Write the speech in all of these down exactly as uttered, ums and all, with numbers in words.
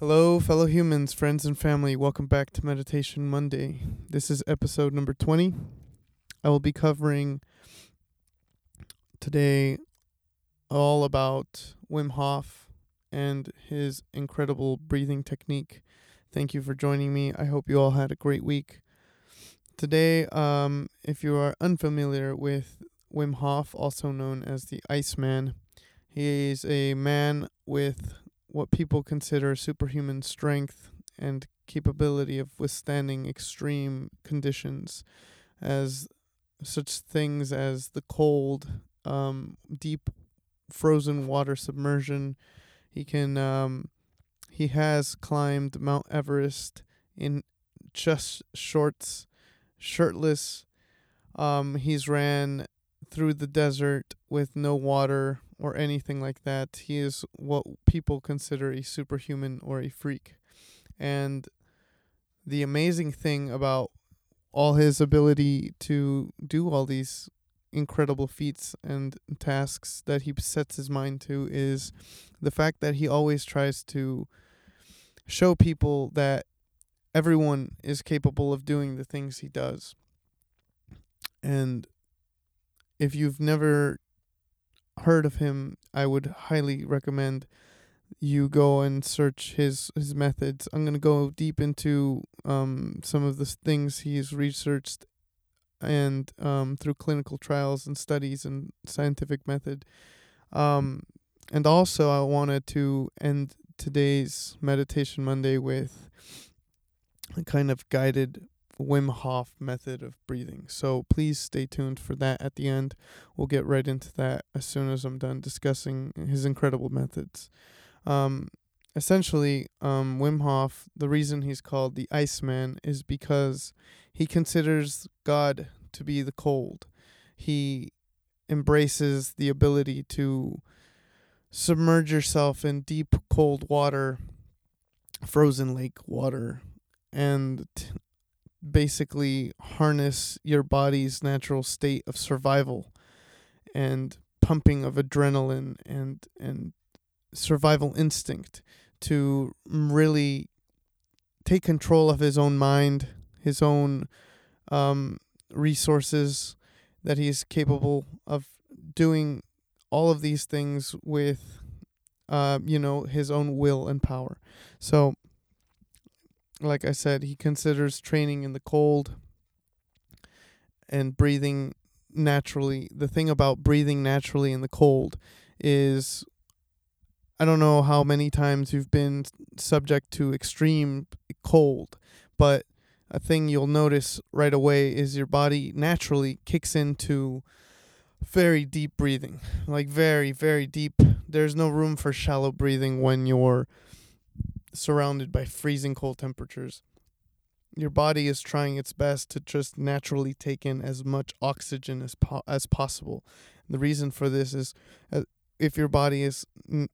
Hello, fellow humans, friends, and family. Welcome back to Meditation Monday. This is episode number twenty. I will be covering today all about Wim Hof and his incredible breathing technique. Thank you for joining me. I hope you all had a great week. Today, um, if you are unfamiliar with Wim Hof, also known as the Iceman, he is a man with what people consider superhuman strength and capability of withstanding extreme conditions, as such things as the cold, um, deep frozen water submersion. He can, um, he has climbed Mount Everest in just shorts, shirtless. Um, he's ran through the desert with no water or anything like that. He is what people consider a superhuman or a freak. And the amazing thing about all his ability to do all these incredible feats and tasks that he sets his mind to is the fact that he always tries to show people that everyone is capable of doing the things he does. And if you've never heard of him, I would highly recommend you go and search his, his methods. I'm going to go deep into um, some of the things he's researched and um, through clinical trials and studies and scientific method. Um, and also, I wanted to end today's Meditation Monday with a kind of guided Wim Hof method of breathing. So please stay tuned for that at the end. We'll get right into that as soon as I'm done discussing his incredible methods. Um, essentially, um, Wim Hof, the reason he's called the Iceman is because he considers God to be the cold. He embraces the ability to submerge yourself in deep, cold water, frozen lake water, and T- basically harness your body's natural state of survival and pumping of adrenaline and and survival instinct to really take control of his own mind, his own um, resources, that he is capable of doing all of these things with, uh, you know, his own will and power. So, like I said, he considers training in the cold and breathing naturally. The thing about breathing naturally in the cold is, I don't know how many times you've been subject to extreme cold, but a thing you'll notice right away is your body naturally kicks into very deep breathing, like very, very deep. There's no room for shallow breathing when you're surrounded by freezing cold temperatures. Your body is trying its best to just naturally take in as much oxygen as po- as possible. And the reason for this is uh, if your body is n-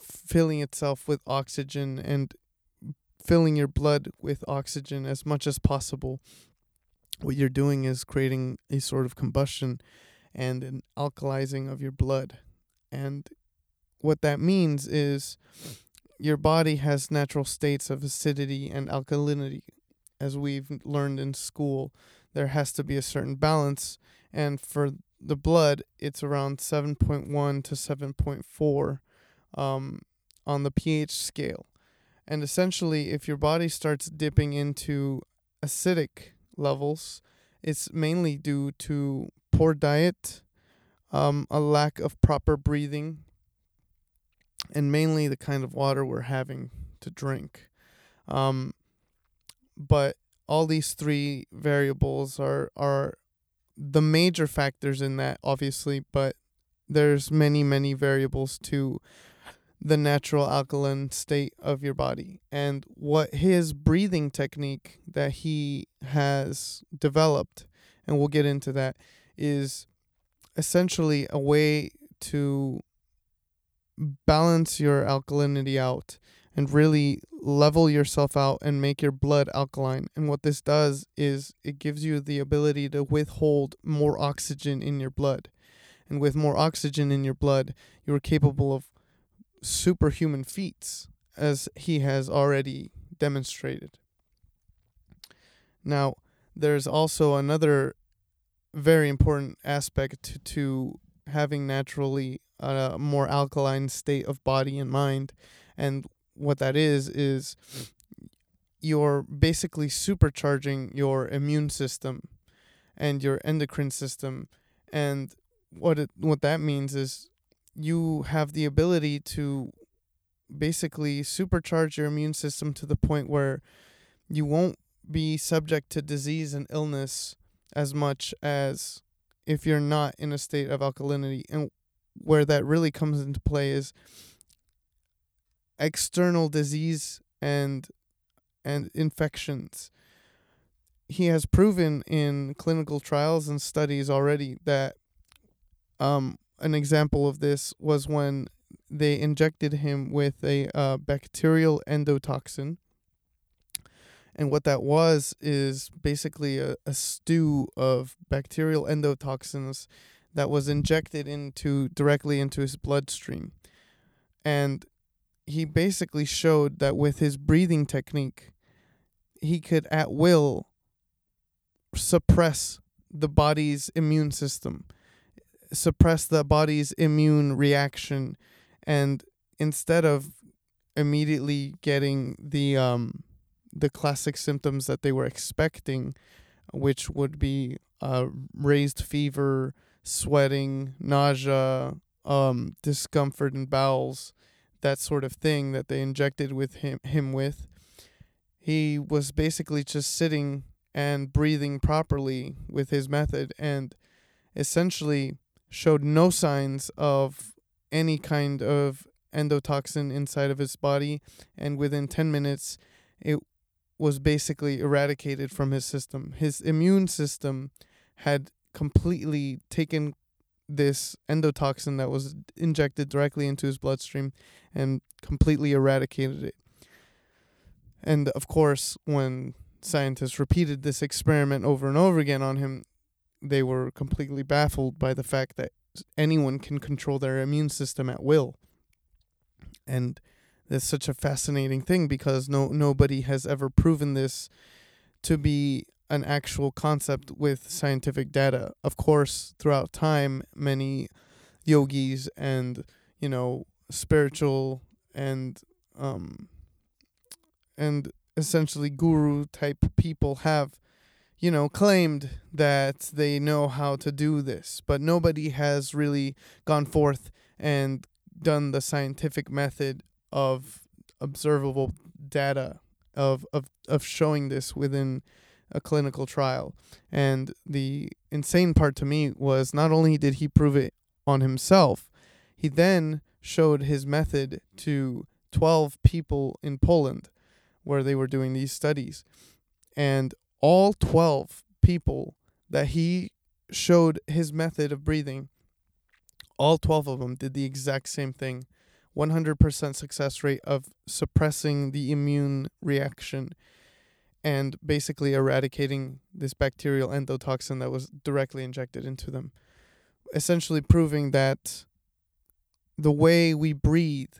filling itself with oxygen and filling your blood with oxygen as much as possible, what you're doing is creating a sort of combustion and an alkalizing of your blood. And what that means is your body has natural states of acidity and alkalinity. As we've learned in school, there has to be a certain balance. And for the blood, it's around seven point one to seven point four um, on the pH scale. And essentially, if your body starts dipping into acidic levels, it's mainly due to poor diet, um, a lack of proper breathing, and mainly the kind of water we're having to drink. Um, but all these three variables are, are the major factors in that, obviously, but there's many, many variables to the natural alkaline state of your body. And what his breathing technique that he has developed, and we'll get into that, is essentially a way to balance your alkalinity out and really level yourself out and make your blood alkaline. And what this does is it gives you the ability to withhold more oxygen in your blood. And with more oxygen in your blood, you're capable of superhuman feats as he has already demonstrated. Now, there's also another very important aspect to having naturally a more alkaline state of body and mind. And what that is, is you're basically supercharging your immune system and your endocrine system. And what it, what that means is you have the ability to basically supercharge your immune system to the point where you won't be subject to disease and illness as much as if you're not in a state of alkalinity. And where that really comes into play is external disease and and infections. He has proven in clinical trials and studies already that um, an example of this was when they injected him with a uh, bacterial endotoxin. And what that was is basically a, a stew of bacterial endotoxins that was injected into directly into his bloodstream. And he basically showed that with his breathing technique, he could at will suppress the body's immune system, suppress the body's immune reaction, and instead of immediately getting the um the classic symptoms that they were expecting, which would be uh, raised fever, sweating, nausea, um, discomfort in bowels, that sort of thing that they injected with him, him with. He was basically just sitting and breathing properly with his method, and essentially showed no signs of any kind of endotoxin inside of his body, and within ten minutes, it was basically eradicated from his system. His immune system had completely taken this endotoxin that was injected directly into his bloodstream and completely eradicated it. And of course, when scientists repeated this experiment over and over again on him, they were completely baffled by the fact that anyone can control their immune system at will. And that's such a fascinating thing, because no nobody has ever proven this to be an actual concept with scientific data. Of course, throughout time, many yogis and, you know, spiritual and um and essentially guru type people have, you know, claimed that they know how to do this, but nobody has really gone forth and done the scientific method of observable data of, of of showing this within a clinical trial. And the insane part to me was, not only did he prove it on himself, he then showed his method to twelve people in Poland where they were doing these studies. And all twelve people that he showed his method of breathing, all twelve of them did the exact same thing. one hundred percent success rate of suppressing the immune reaction and basically eradicating this bacterial endotoxin that was directly injected into them, essentially proving that the way we breathe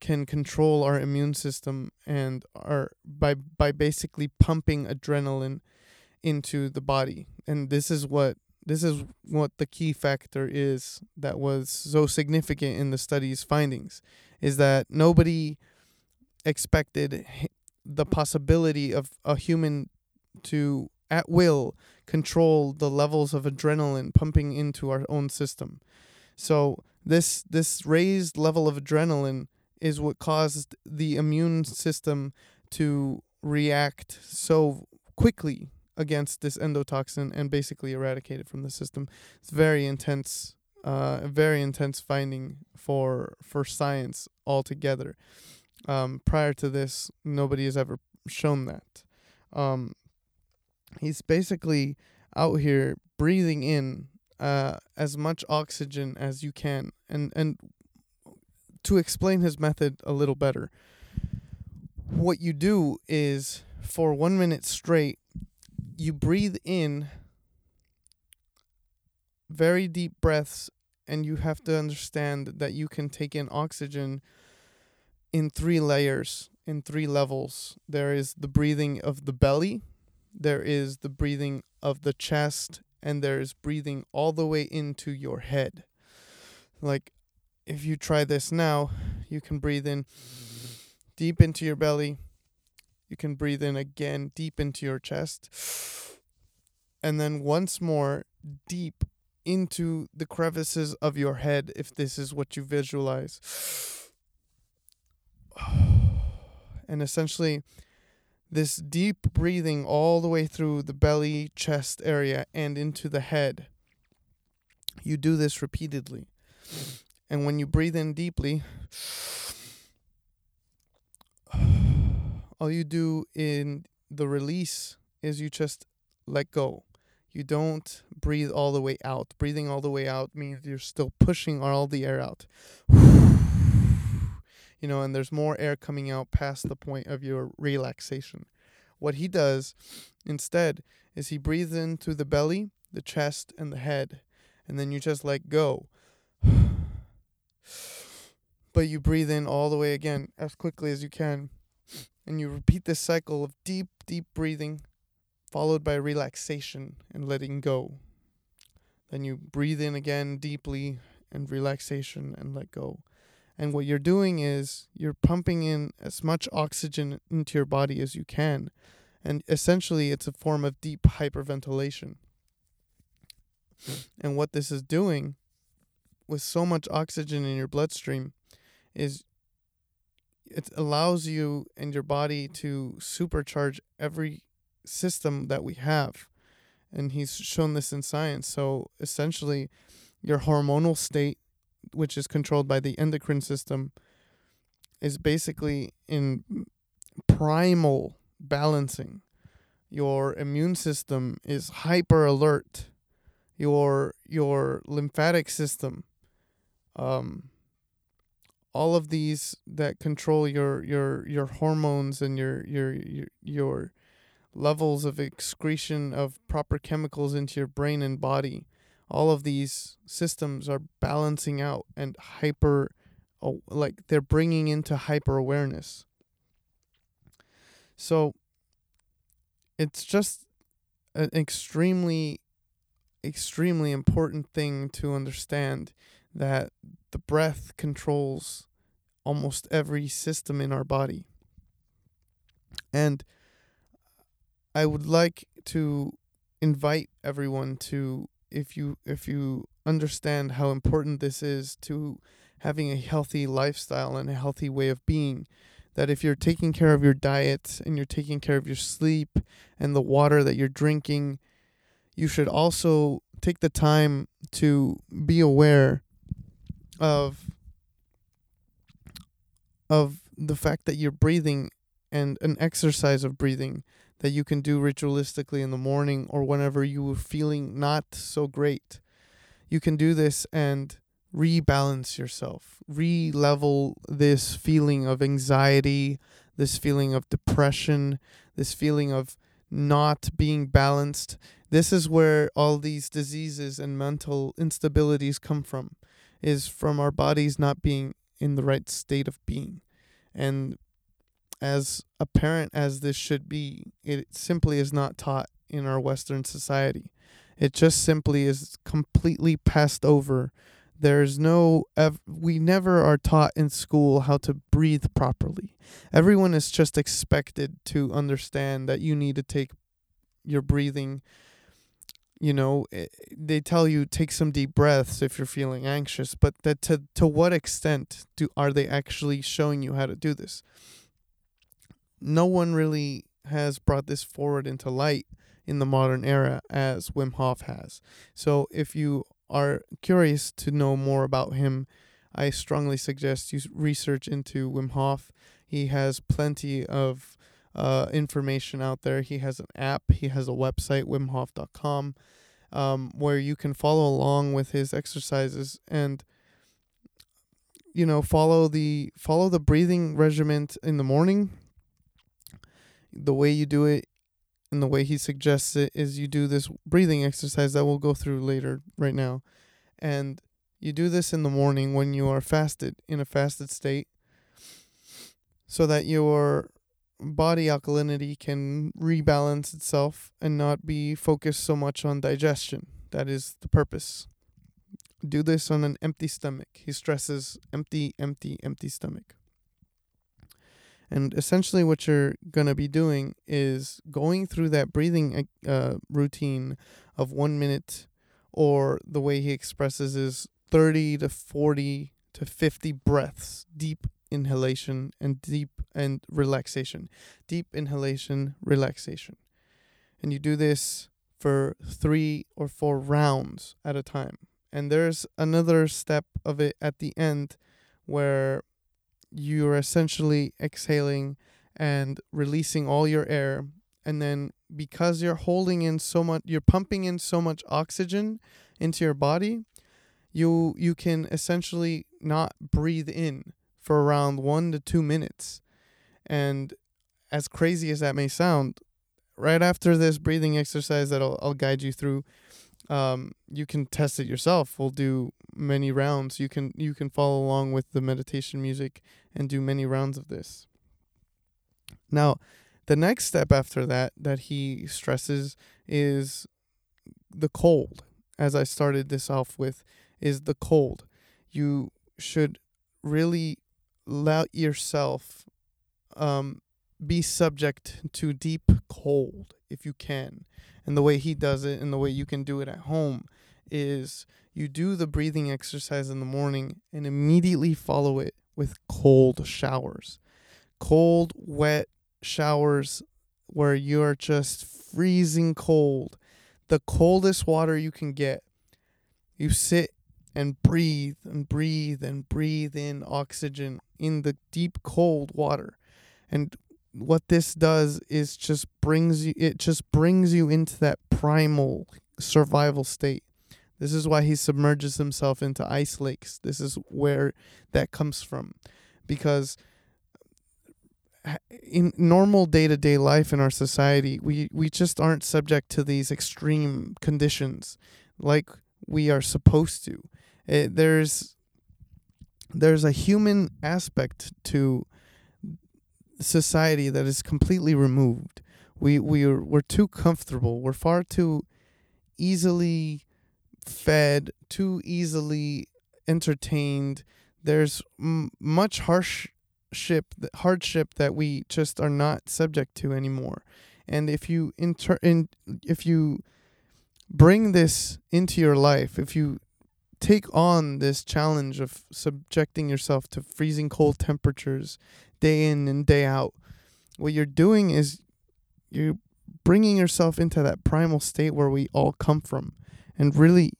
can control our immune system and our by by basically pumping adrenaline into the body. And this is what This is what the key factor is that was so significant in the study's findings, is that nobody expected the possibility of a human to, at will, control the levels of adrenaline pumping into our own system. So this this raised level of adrenaline is what caused the immune system to react so quickly against this endotoxin and basically eradicate it from the system. It's very intense, uh, very intense finding for for science altogether. Um, prior to this, nobody has ever shown that. Um, he's basically out here breathing in uh, as much oxygen as you can. And, and to explain his method a little better, what you do is, for one minute straight, you breathe in very deep breaths, and you have to understand that you can take in oxygen in three layers, in three levels. There is the breathing of the belly, there is the breathing of the chest, and there is breathing all the way into your head. Like, if you try this now, you can breathe in deep into your belly. You can breathe in again deep into your chest. And then once more deep into the crevices of your head, if this is what you visualize. And essentially, this deep breathing all the way through the belly, chest area, and into the head. You do this repeatedly. And when you breathe in deeply, all you do in the release is you just let go. You don't breathe all the way out. Breathing all the way out means you're still pushing all the air out. You know, and there's more air coming out past the point of your relaxation. What he does instead is he breathes in through the belly, the chest, and the head. And then you just let go. But you breathe in all the way again as quickly as you can. And you repeat this cycle of deep, deep breathing, followed by relaxation and letting go. Then you breathe in again deeply and relaxation and let go. And what you're doing is you're pumping in as much oxygen into your body as you can. And essentially, it's a form of deep hyperventilation. And what this is doing with so much oxygen in your bloodstream is it allows you and your body to supercharge every system that we have. And he's shown this in science. So essentially, your hormonal state, which is controlled by the endocrine system, is basically in primal balancing. Your immune system is hyper alert. Your your lymphatic system, um, all of these that control your your your hormones and your your your your levels of excretion of proper chemicals into your brain and body. All of these systems are balancing out and hyper, oh, like they're bringing into hyper awareness. So it's just an extremely, extremely important thing to understand that the breath controls almost every system in our body. And I would like to invite everyone to If you if you understand how important this is to having a healthy lifestyle and a healthy way of being, that if you're taking care of your diet and you're taking care of your sleep and the water that you're drinking, you should also take the time to be aware of of the fact that you're breathing and an exercise of breathing that you can do ritualistically in the morning or whenever you were feeling not so great. You can do this and rebalance yourself, re-level this feeling of anxiety, this feeling of depression, this feeling of not being balanced. This is where all these diseases and mental instabilities come from, is from our bodies not being in the right state of being. And as apparent as this should be, it simply is not taught in our Western society. It just simply is completely passed over. There's no, we never are taught in school how to breathe properly. Everyone is just expected to understand that you need to take your breathing. You know, they tell you take some deep breaths if you're feeling anxious, but that to to what extent do are they actually showing you how to do this? No one really has brought this forward into light in the modern era as Wim Hof has. So if you are curious to know more about him, I strongly suggest you research into Wim Hof. He has plenty of uh, information out there. He has an app. He has a website, Wim Hof dot com, um, where you can follow along with his exercises and, you know, follow the follow the breathing regimen in the morning. The way you do it and the way he suggests it is you do this breathing exercise that we'll go through later right now. And you do this in the morning when you are fasted, in a fasted state. so that your body alkalinity can rebalance itself and not be focused so much on digestion. That is the purpose. Do this on an empty stomach. He stresses empty, empty, empty stomach. And essentially what you're going to be doing is going through that breathing uh, routine of one minute, or the way he expresses is thirty to forty to fifty breaths, deep inhalation and deep and relaxation, deep inhalation, relaxation. And you do this for three or four rounds at a time. And there's another step of it at the end where you're essentially exhaling and releasing all your air. And then because you're holding in so much, you're pumping in so much oxygen into your body, you you can essentially not breathe in for around one to two minutes. And as crazy as that may sound, right after this breathing exercise that I'll, I'll guide you through, Um, you can test it yourself. We'll do many rounds. You can you can follow along with the meditation music and do many rounds of this. Now, the next step after that that he stresses is the cold. As I started this off with, is the cold. You should really let yourself um, be subject to deep cold if you can. And the way he does it and the way you can do it at home is you do the breathing exercise in the morning and immediately follow it with cold showers. Cold, wet showers where you are just freezing cold. The coldest water you can get. You sit and breathe and breathe and breathe in oxygen in the deep cold water. And what this does is just brings you, it just brings you into that primal survival state. This is why he submerges himself into ice lakes. This is where that comes from. Because in normal day-to-day life in our society, we, we just aren't subject to these extreme conditions like we are supposed to. It, there's, there's a human aspect to society that is completely removed. We we are we're too comfortable. We're far too easily fed, too easily entertained. There's m- much hardship hardship that we just are not subject to anymore. And if you inter in, if you bring this into your life, if you take on this challenge of subjecting yourself to freezing cold temperatures day in and day out, what you're doing is you're bringing yourself into that primal state where we all come from. And really,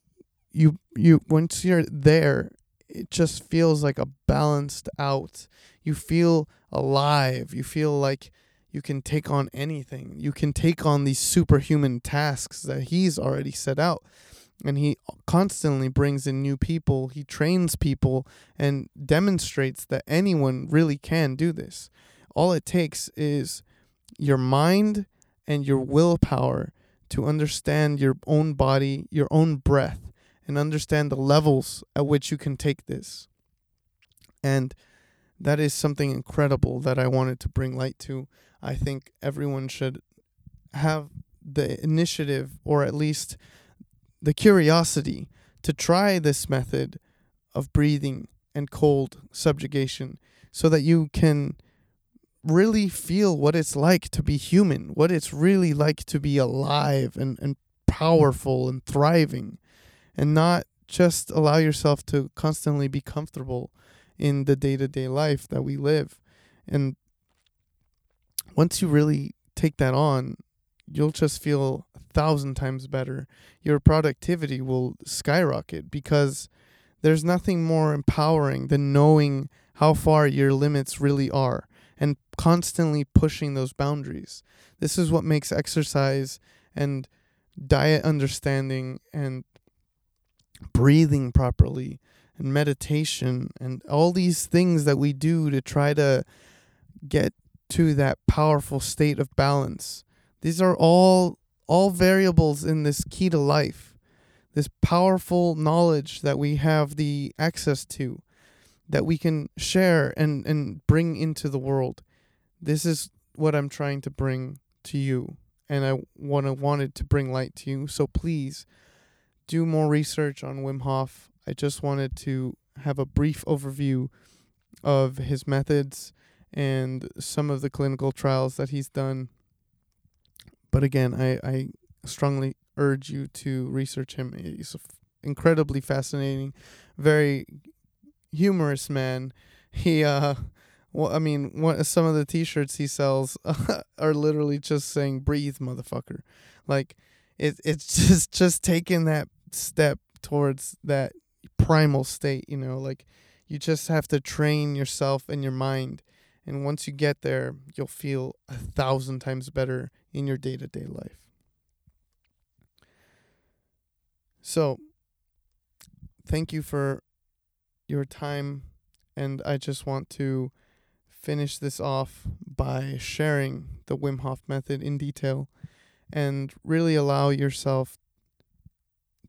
you you once you're there, it just feels like a balanced out. You feel alive. You feel like you can take on anything. You can take on these superhuman tasks that he's already set out. And he constantly brings in new people. He trains people and demonstrates that anyone really can do this. All it takes is your mind and your willpower to understand your own body, your own breath, and understand the levels at which you can take this. And that is something incredible that I wanted to bring light to. I think everyone should have the initiative, or at least the curiosity, to try this method of breathing and cold subjugation so that you can really feel what it's like to be human, what it's really like to be alive and, and powerful and thriving, and not just allow yourself to constantly be comfortable in the day-to-day life that we live. And once you really take that on, you'll just feel a thousand times better. Your productivity will skyrocket because there's nothing more empowering than knowing how far your limits really are and constantly pushing those boundaries. This is what makes exercise and diet understanding and breathing properly and meditation and all these things that we do to try to get to that powerful state of balance. These are all all variables in this key to life, this powerful knowledge that we have the access to. that we can share and, and bring into the world. This is what I'm trying to bring to you, and I wanna, wanted to bring light to you. So please do more research on Wim Hof. I just wanted to have a brief overview of his methods and some of the clinical trials that he's done. But again, I, I strongly urge you to research him. He's incredibly fascinating, very humorous man. He, uh, well, I mean, what, some of the t-shirts he sells uh, are literally just saying, "Breathe, motherfucker." Like, it, it's just, just taking that step towards that primal state, you know, like, you just have to train yourself and your mind. And once you get there, you'll feel a thousand times better in your day-to-day life. So, thank you for your time, and I just want to finish this off by sharing the Wim Hof method in detail and really allow yourself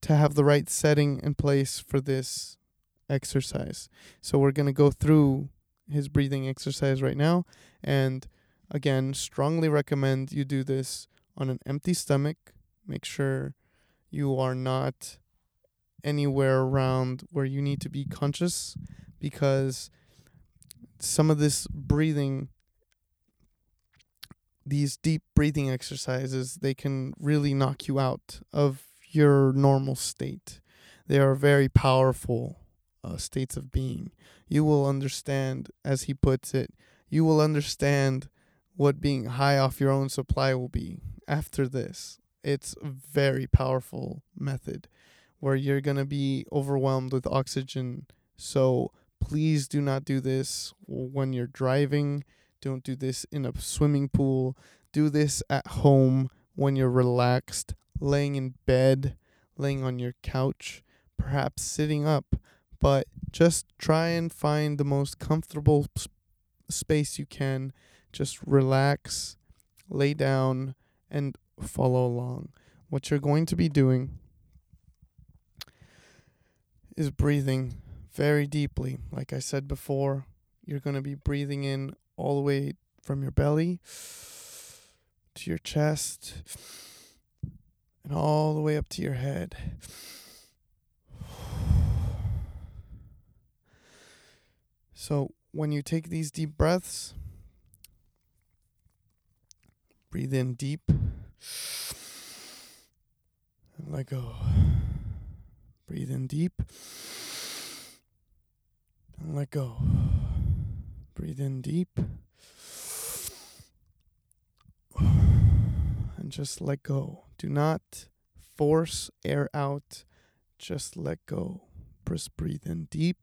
to have the right setting in place for this exercise. So we're going to go through his breathing exercise right now, and again, strongly recommend you do this on an empty stomach. Make sure you are not anywhere around where you need to be conscious, because some of this breathing, these deep breathing exercises, they can really knock you out of your normal state. They are very powerful uh, states of being. You will understand, as he puts it, you will understand what being high off your own supply will be after this. It's a very powerful method where you're going to be overwhelmed with oxygen. So please do not do this when you're driving. Don't do this in a swimming pool. Do this at home when you're relaxed, laying in bed, laying on your couch, perhaps sitting up. But just try and find the most comfortable sp- space you can. Just relax, lay down, and follow along. What you're going to be doing is breathing very deeply. Like I said before, you're going to be breathing in all the way from your belly to your chest and all the way up to your head. So when you take these deep breaths, breathe in deep and let go. Breathe in deep and let go. Breathe in deep and just let go. Do not force air out. Just let go. Just breathe in deep.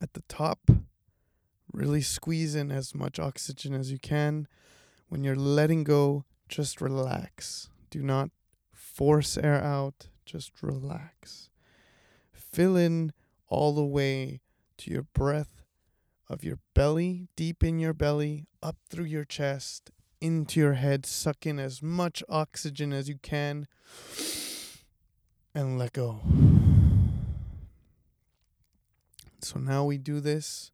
At the top, really squeeze in as much oxygen as you can. When you're letting go, just relax. Do not force air out, just relax. Fill in all the way to your breath of your belly, deep in your belly, up through your chest, into your head. Suck in as much oxygen as you can and let go. So now we do this.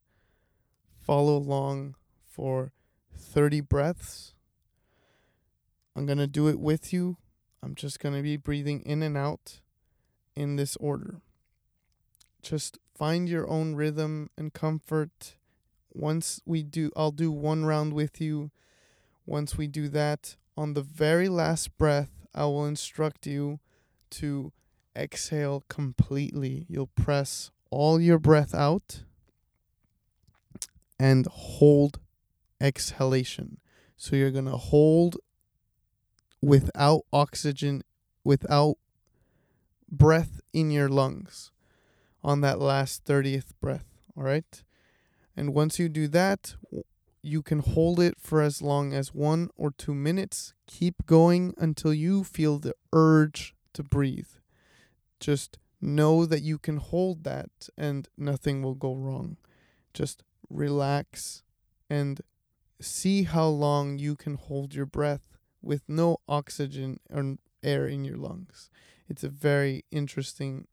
Follow along for thirty breaths. I'm going to do it with you. I'm just going to be breathing in and out in this order. Just find your own rhythm and comfort. Once we do, I'll do one round with you. Once we do that, on the very last breath, I will instruct you to exhale completely. You'll press all your breath out and hold exhalation. So you're going to hold without oxygen, without breath in your lungs on that last thirtieth breath, all right? And once you do that, you can hold it for as long as one or two minutes. Keep going until you feel the urge to breathe. Just know that you can hold that and nothing will go wrong. Just relax and see how long you can hold your breath with no oxygen or air in your lungs. It's a very interesting,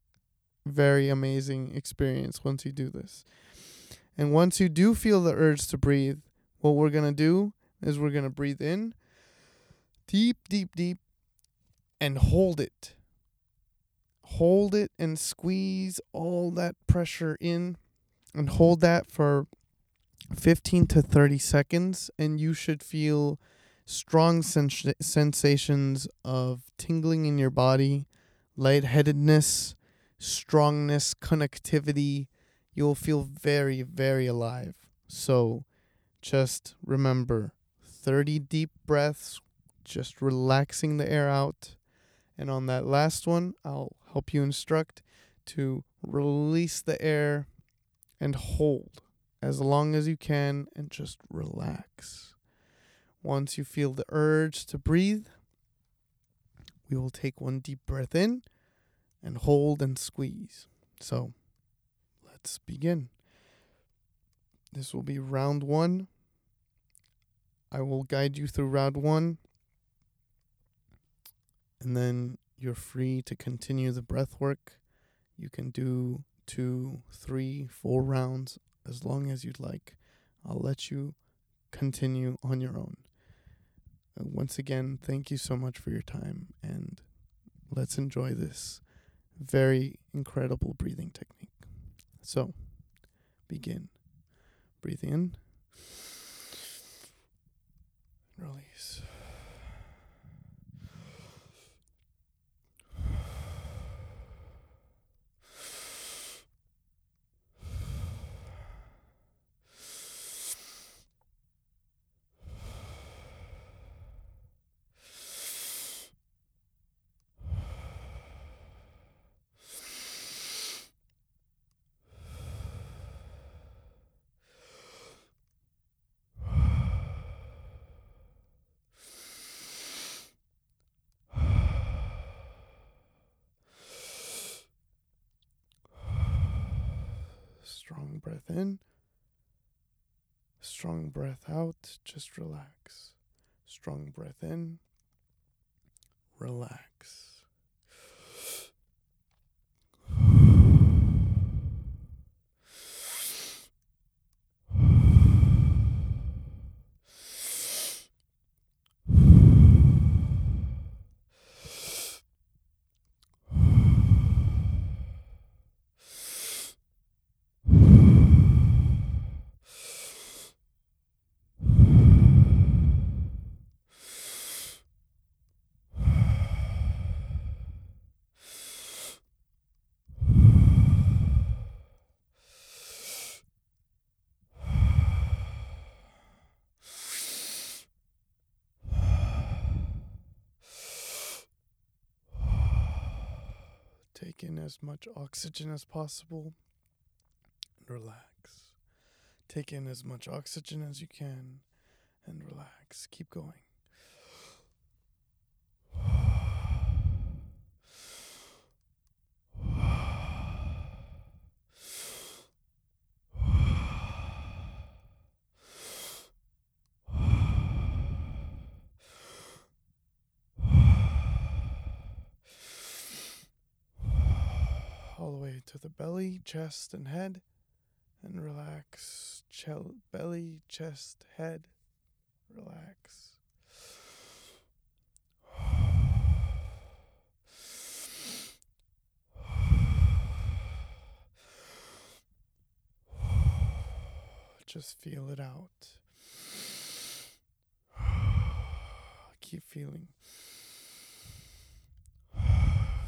very amazing experience once you do this. And once you do feel the urge to breathe, what we're going to do is we're going to breathe in deep, deep, deep and hold it. Hold it and squeeze all that pressure in and hold that for fifteen to thirty seconds, and you should feel strong sens- sensations of tingling in your body, lightheadedness, strongness, connectivity. You'll feel very, very alive. So just remember, thirty deep breaths, just relaxing the air out. And on that last one, I'll help you instruct to release the air and hold as long as you can and just relax. Once you feel the urge to breathe, we will take one deep breath in and hold and squeeze. So let's begin. This will be round one. I will guide you through round one. And then you're free to continue the breath work. You can do two, three, four rounds as long as you'd like. I'll let you continue on your own. And once again, thank you so much for your time, and let's enjoy this very incredible breathing technique. So, begin. Breathe in. Release. Strong breath in, strong breath out, just relax. Strong breath in, relax. Take in as much oxygen as possible and relax. Take in as much oxygen as you can and relax. Keep going. All the way to the belly, chest, and head, and relax. Chel- belly, chest, head, relax. Just feel it out. Keep feeling.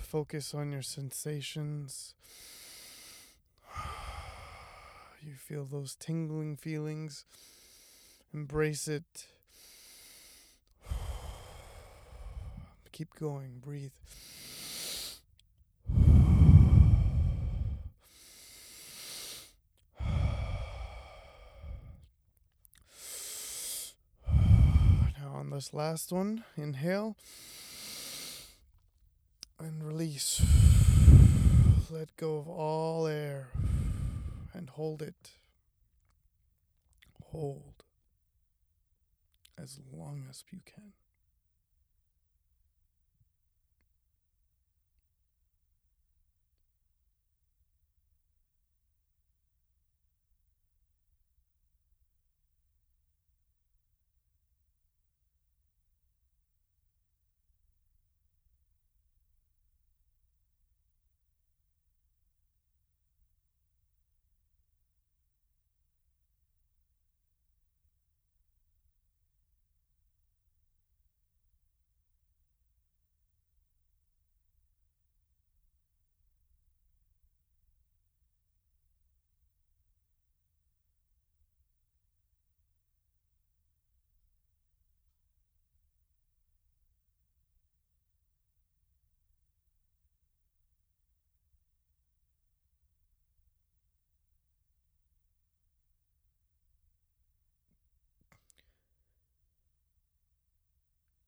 Focus on your sensations. You feel those tingling feelings. Embrace it. Keep going. Breathe. Now on this last one, inhale. And release. let go of all air and hold it. Hold as long as you can.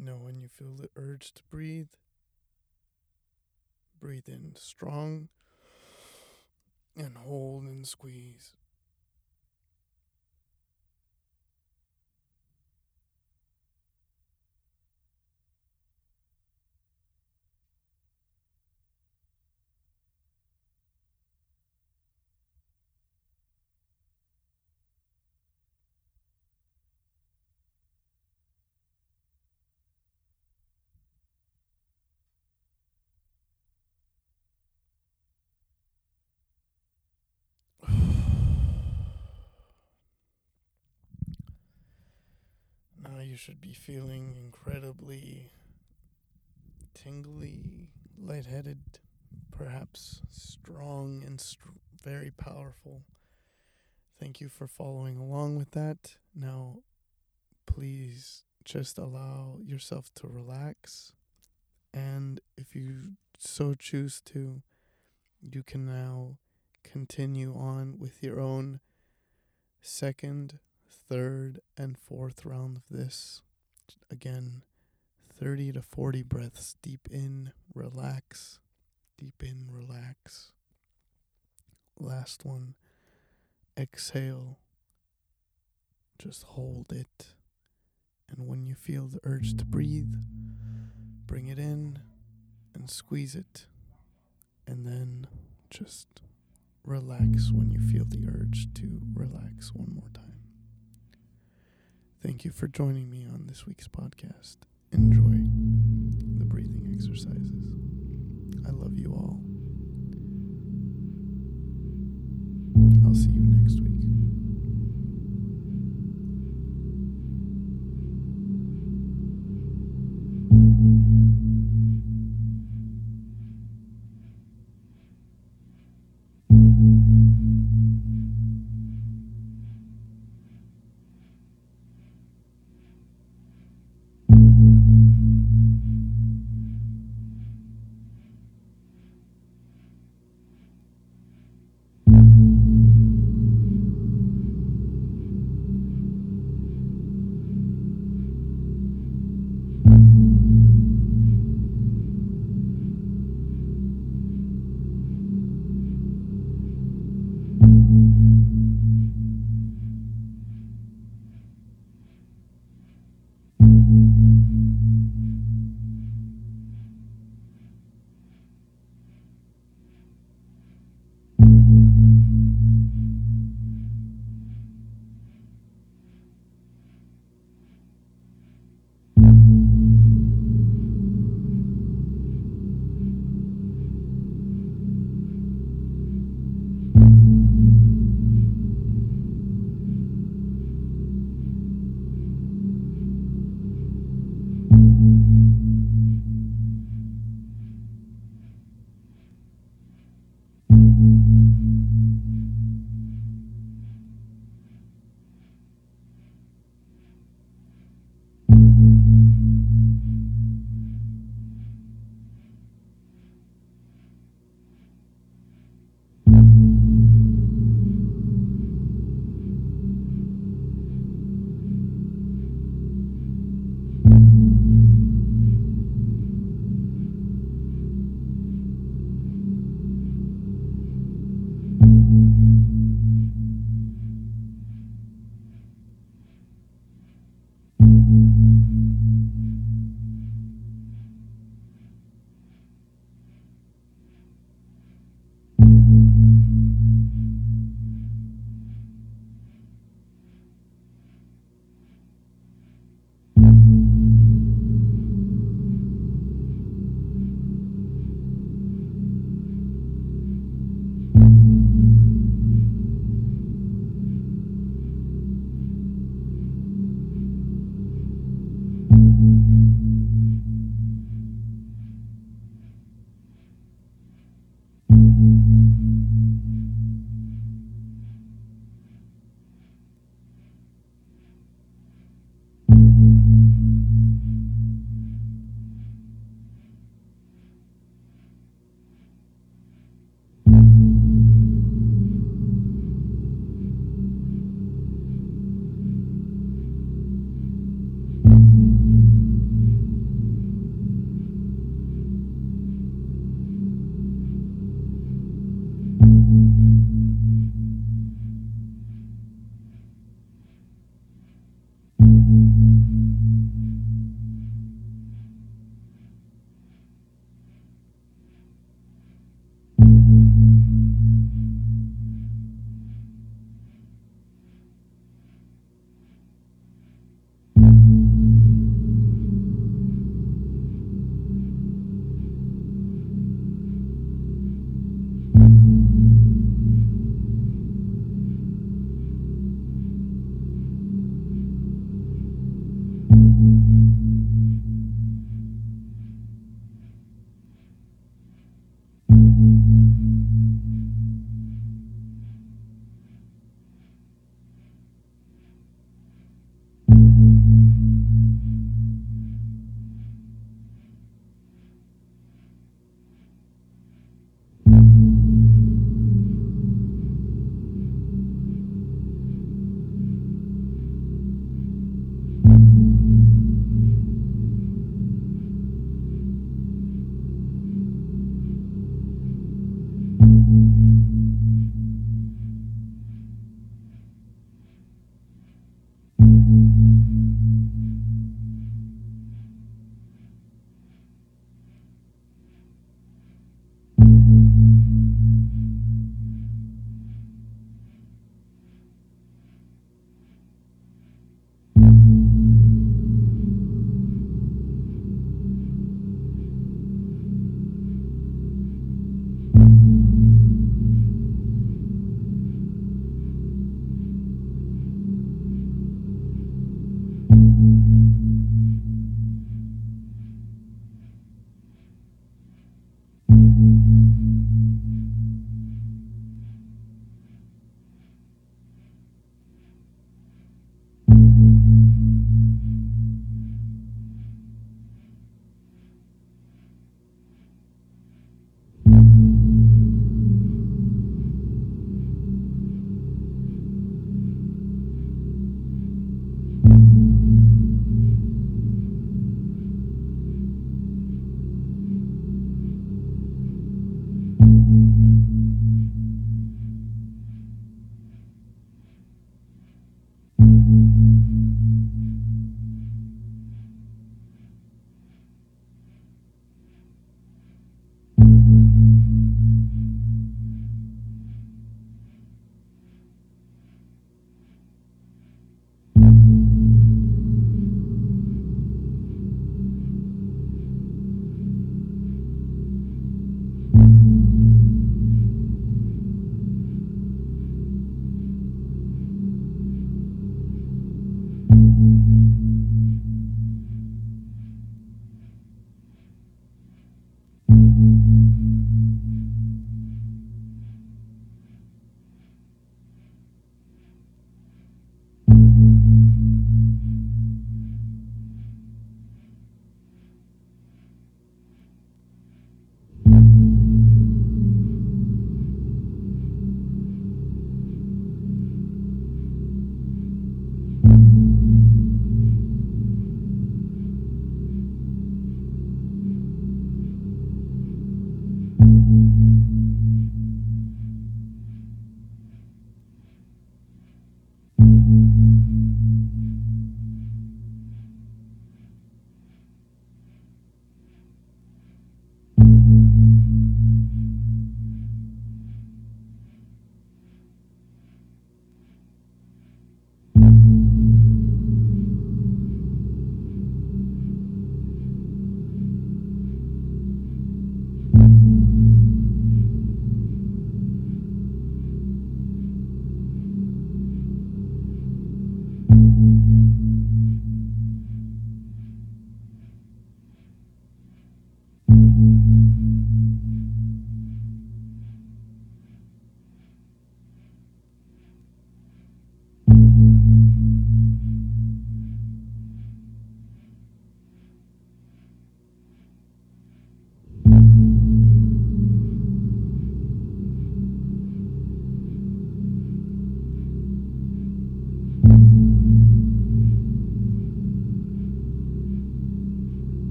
Now, when you feel the urge to breathe, breathe in strong and hold and squeeze. You should be feeling incredibly tingly, lightheaded, perhaps strong and str- very powerful. Thank you for following along with that. Now, please just allow yourself to relax. And if you so choose to, you can now continue on with your own second, third and fourth round of this. Again, thirty to forty breaths. Deep in, relax. Deep in, relax. Last one. Exhale. Just hold it. And when you feel the urge to breathe, bring it in and squeeze it. And then just relax when you feel the urge to relax one more time. Thank you for joining me on this week's podcast. Enjoy the breathing exercises. I love you all. I'll see you next week.